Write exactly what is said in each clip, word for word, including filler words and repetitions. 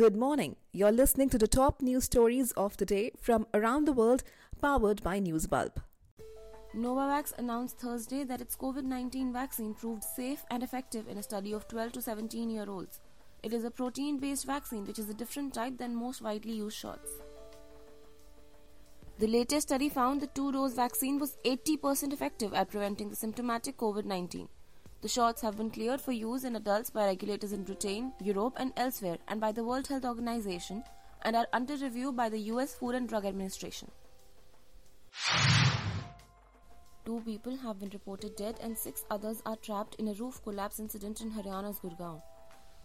Good morning. You're listening to the top news stories of the day from around the world, powered by Newsbulb. Novavax announced Thursday that its covid nineteen vaccine proved safe and effective in a study of twelve to seventeen year olds. It is a protein-based vaccine which is a different type than most widely used shots. The latest study found the two-dose vaccine was eighty percent effective at preventing the symptomatic covid nineteen. The shots have been cleared for use in adults by regulators in Britain, Europe and elsewhere, and by the World Health Organization, and are under review by the U S Food and Drug Administration. Two people have been reported dead and six others are trapped in a roof collapse incident in Haryana's Gurugram.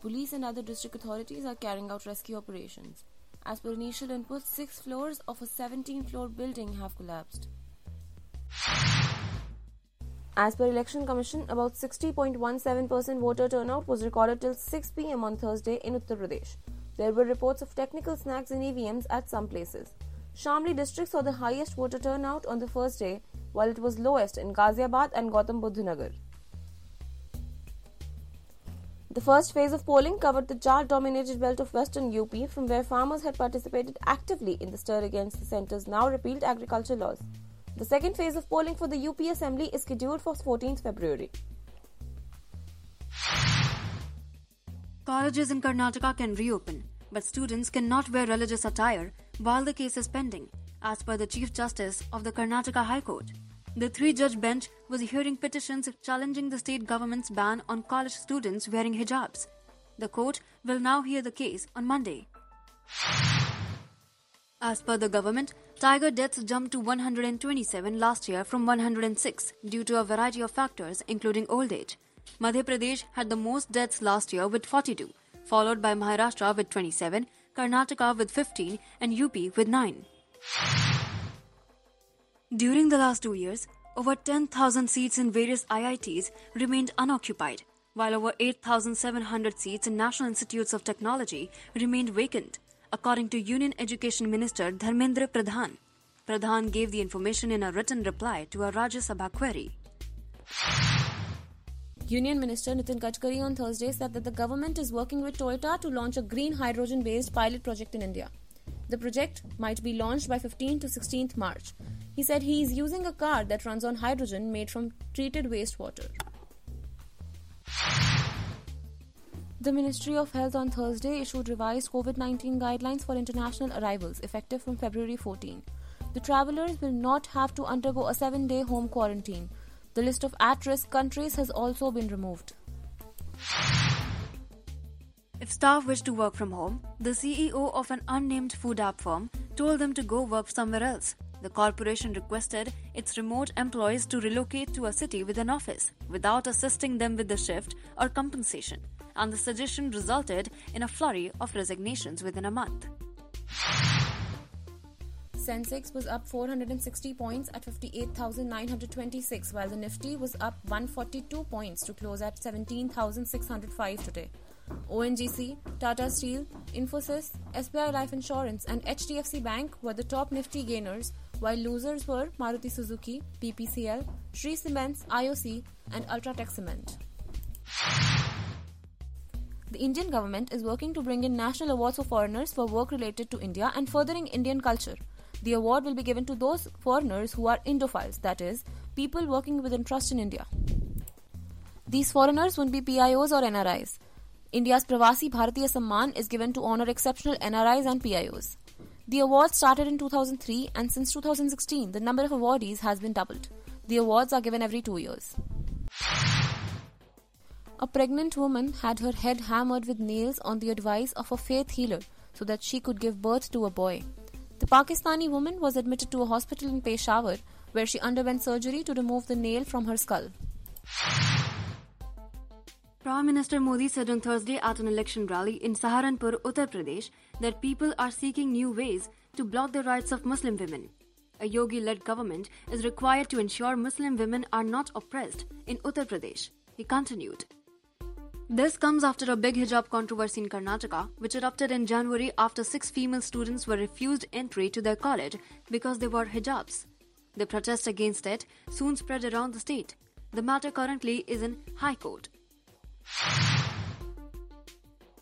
Police and other district authorities are carrying out rescue operations. As per initial input, six floors of a seventeen floor building have collapsed. As per Election Commission, about sixty point one seven percent voter turnout was recorded till six p.m. on Thursday in Uttar Pradesh. There were reports of technical snags in E V Ms at some places. Shamli district saw the highest voter turnout on the first day, while it was lowest in Ghaziabad and Gautam-Buddhunagar. The first phase of polling covered the Jat-dominated belt of western U P, from where farmers had participated actively in the stir against the centre's now-repealed agriculture laws. The second phase of polling for the U P Assembly is scheduled for the fourteenth of February. Colleges in Karnataka can reopen, but students cannot wear religious attire while the case is pending, as per the Chief Justice of the Karnataka High Court. The three-judge bench was hearing petitions challenging the state government's ban on college students wearing hijabs. The court will now hear the case on Monday. As per the government, tiger deaths jumped to one hundred twenty-seven last year from one hundred six due to a variety of factors, including old age. Madhya Pradesh had the most deaths last year with forty-two, followed by Maharashtra with twenty-seven, Karnataka with fifteen and U P with nine. During the last two years, over ten thousand seats in various I I Ts remained unoccupied, while over eight thousand seven hundred seats in National Institutes of Technology remained vacant, according to Union Education Minister Dharmendra Pradhan. Pradhan gave the information in a written reply to a Rajya Sabha query. Union Minister Nitin Gadkari on Thursday said that the government is working with Toyota to launch a green hydrogen-based pilot project in India. The project might be launched by fifteenth to sixteenth March. He said he is using a car that runs on hydrogen made from treated wastewater. The Ministry of Health on Thursday issued revised covid nineteen guidelines for international arrivals, effective from February fourteenth. The travellers will not have to undergo a seven-day home quarantine. The list of at-risk countries has also been removed. If staff wish to work from home, the C E O of an unnamed food app firm told them to go work somewhere else. The corporation requested its remote employees to relocate to a city with an office without assisting them with the shift or compensation, and the suggestion resulted in a flurry of resignations within a month. Sensex was up four hundred sixty points at fifty-eight thousand nine hundred twenty-six, while the Nifty was up one hundred forty-two points to close at seventeen thousand six hundred five today. O N G C, Tata Steel, Infosys, S B I Life Insurance and H D F C Bank were the top Nifty gainers, while losers were Maruti Suzuki, P P C L, Shree Cements, I O C and Ultratech Cement. The Indian government is working to bring in national awards for foreigners for work related to India and furthering Indian culture. The award will be given to those foreigners who are Indophiles, that is, people working with interest in India. These foreigners won't be P I Os or N R Is. India's Pravasi Bharatiya Samman is given to honor exceptional N R Is and P I Os. The award started in two thousand three, and since two thousand sixteen, the number of awardees has been doubled. The awards are given every two years. A pregnant woman had her head hammered with nails on the advice of a faith healer so that she could give birth to a boy. The Pakistani woman was admitted to a hospital in Peshawar, where she underwent surgery to remove the nail from her skull. Prime Minister Modi said on Thursday at an election rally in Saharanpur, Uttar Pradesh, that people are seeking new ways to block the rights of Muslim women. A yogi-led government is required to ensure Muslim women are not oppressed in Uttar Pradesh, he continued. This comes after a big hijab controversy in Karnataka, which erupted in January after six female students were refused entry to their college because they wore hijabs. The protest against it soon spread around the state. The matter currently is in High Court.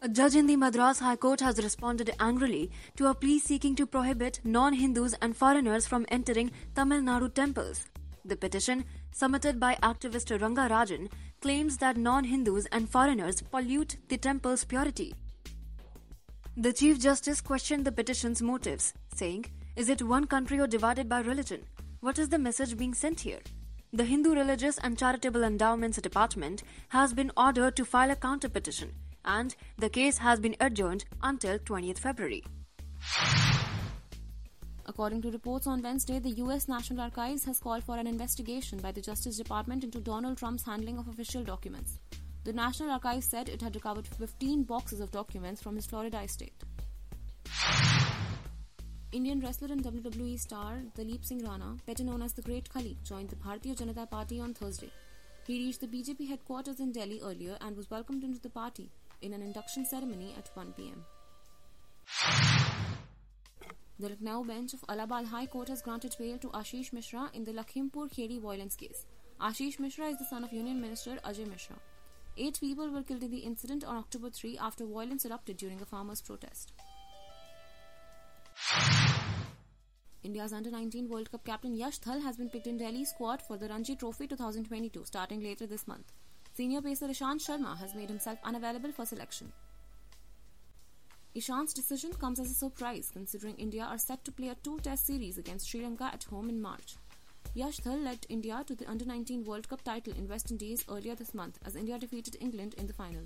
A judge in the Madras High Court has responded angrily to a plea seeking to prohibit non-Hindus and foreigners from entering Tamil Nadu temples. The petition, submitted by activist Rangarajan, claims that non-Hindus and foreigners pollute the temple's purity. The Chief Justice questioned the petition's motives, saying, "Is it one country or divided by religion? What is the message being sent here?" The Hindu Religious and Charitable Endowments Department has been ordered to file a counter-petition, and the case has been adjourned until the twentieth of February. According to reports on Wednesday, the U S National Archives has called for an investigation by the Justice Department into Donald Trump's handling of official documents. The National Archives said it had recovered fifteen boxes of documents from his Florida estate. Indian wrestler and W W E star Dalip Singh Rana, better known as the Great Khali, joined the Bharatiya Janata Party on Thursday. He reached the B J P headquarters in Delhi earlier and was welcomed into the party in an induction ceremony at one p.m. The Lucknow bench of Allahabad High Court has granted bail to Ashish Mishra in the Lakhimpur Kheri violence case. Ashish Mishra is the son of Union Minister Ajay Mishra. Eight people were killed in the incident on October third after violence erupted during a farmers' protest. India's under nineteen World Cup captain Yash Thal has been picked in Delhi's squad for the Ranji Trophy twenty twenty-two starting later this month. Senior pacer Ishant Sharma has made himself unavailable for selection. Ishant's decision comes as a surprise considering India are set to play a two-test series against Sri Lanka at home in March. Yash Thal led India to the under nineteen World Cup title in West Indies earlier this month as India defeated England in the final.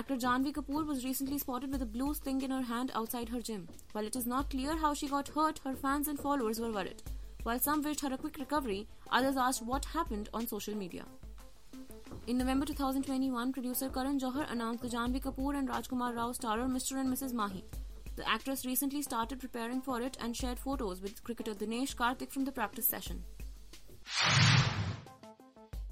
Actor Janhvi Kapoor was recently spotted with a blue sling in her hand outside her gym. While it is not clear how she got hurt, her fans and followers were worried. While some wished her a quick recovery, others asked what happened on social media. In November twenty twenty-one, producer Karan Johar announced the Janhvi Kapoor and Rajkumar Rao starrer Mister and Missus Mahi. The actress recently started preparing for it and shared photos with cricketer Dinesh Karthik from the practice session.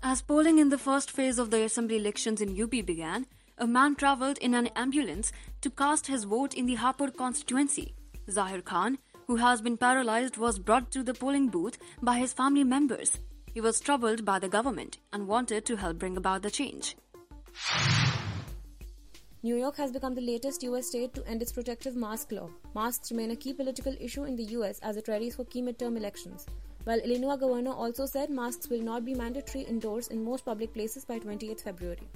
As polling in the first phase of the assembly elections in U P began, a man travelled in an ambulance to cast his vote in the Hapur constituency. Zahir Khan, who has been paralysed, was brought to the polling booth by his family members. He was troubled by the government and wanted to help bring about the change. New York has become the latest U S state to end its protective mask law. Masks remain a key political issue in the U S as it readies for key midterm elections. While Illinois governor also said masks will not be mandatory indoors in most public places by the twentieth of February.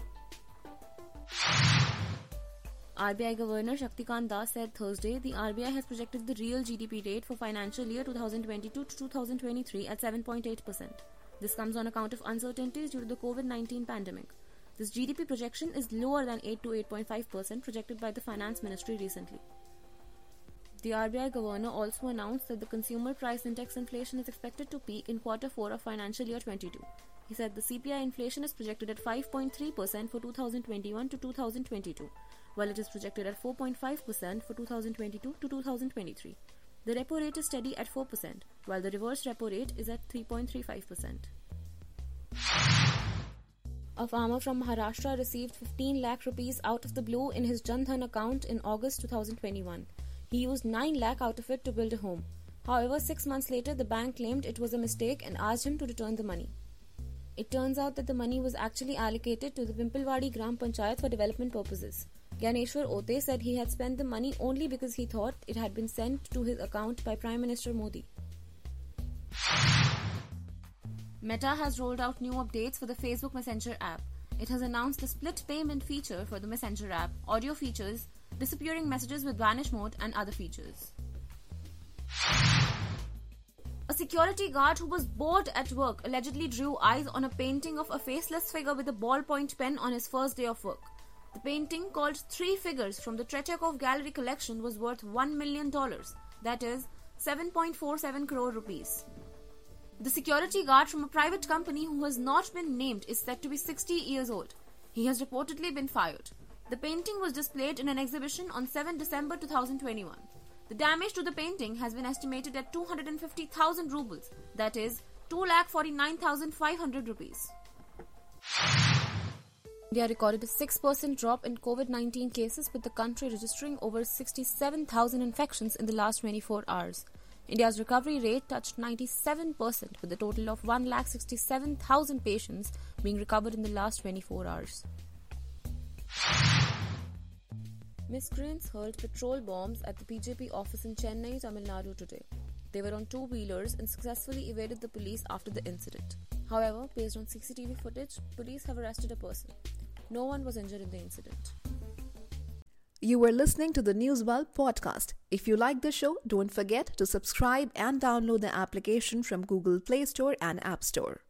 R B I Governor Shaktikant Das said Thursday the R B I has projected the real G D P rate for financial year twenty twenty-two to twenty twenty-three at seven point eight percent. This comes on account of uncertainties due to the covid nineteen pandemic. This G D P projection is lower than eight to eight point five percent projected by the Finance Ministry recently. The R B I Governor also announced that the Consumer Price Index inflation is expected to peak in quarter four of financial year twenty-two. He said the C P I inflation is projected at five point three percent for two thousand twenty-one to two thousand twenty-two, while it is projected at four point five percent for two thousand twenty-two to two thousand twenty-three. The repo rate is steady at four percent, while the reverse repo rate is at three point three five percent. A farmer from Maharashtra received fifteen lakh rupees out of the blue in his Jan Dhan account in August twenty twenty-one. He used nine lakh out of it to build a home. However, six months later, the bank claimed it was a mistake and asked him to return the money. It turns out that the money was actually allocated to the Pimpalwadi Gram Panchayat for development purposes. Ganeshwar Ote said he had spent the money only because he thought it had been sent to his account by Prime Minister Modi. Meta has rolled out new updates for the Facebook Messenger app. It has announced the split payment feature for the Messenger app, audio features, disappearing messages with vanish mode, and other features. A security guard who was bored at work allegedly drew eyes on a painting of a faceless figure with a ballpoint pen on his first day of work. The painting, called Three Figures from the Tretyakov Gallery collection, was worth one million dollars, that is seven point four seven crore rupees. The security guard from a private company who has not been named is said to be sixty years old. He has reportedly been fired. The painting was displayed in an exhibition on the seventh of December twenty twenty-one. The damage to the painting has been estimated at two hundred fifty thousand rubles, that is two lakh forty-nine thousand five hundred rupees. India recorded a six percent drop in covid nineteen cases, with the country registering over sixty-seven thousand infections in the last twenty-four hours. India's recovery rate touched ninety-seven percent, with a total of one lakh sixty-seven thousand patients being recovered in the last twenty-four hours. Miscreants hurled petrol bombs at the B J P office in Chennai, Tamil Nadu today. They were on two-wheelers and successfully evaded the police after the incident. However, based on C C T V footage, police have arrested a person. No one was injured in the incident. You were listening to the Newsbulb podcast. If you like the show, don't forget to subscribe and download the application from Google Play Store and App Store.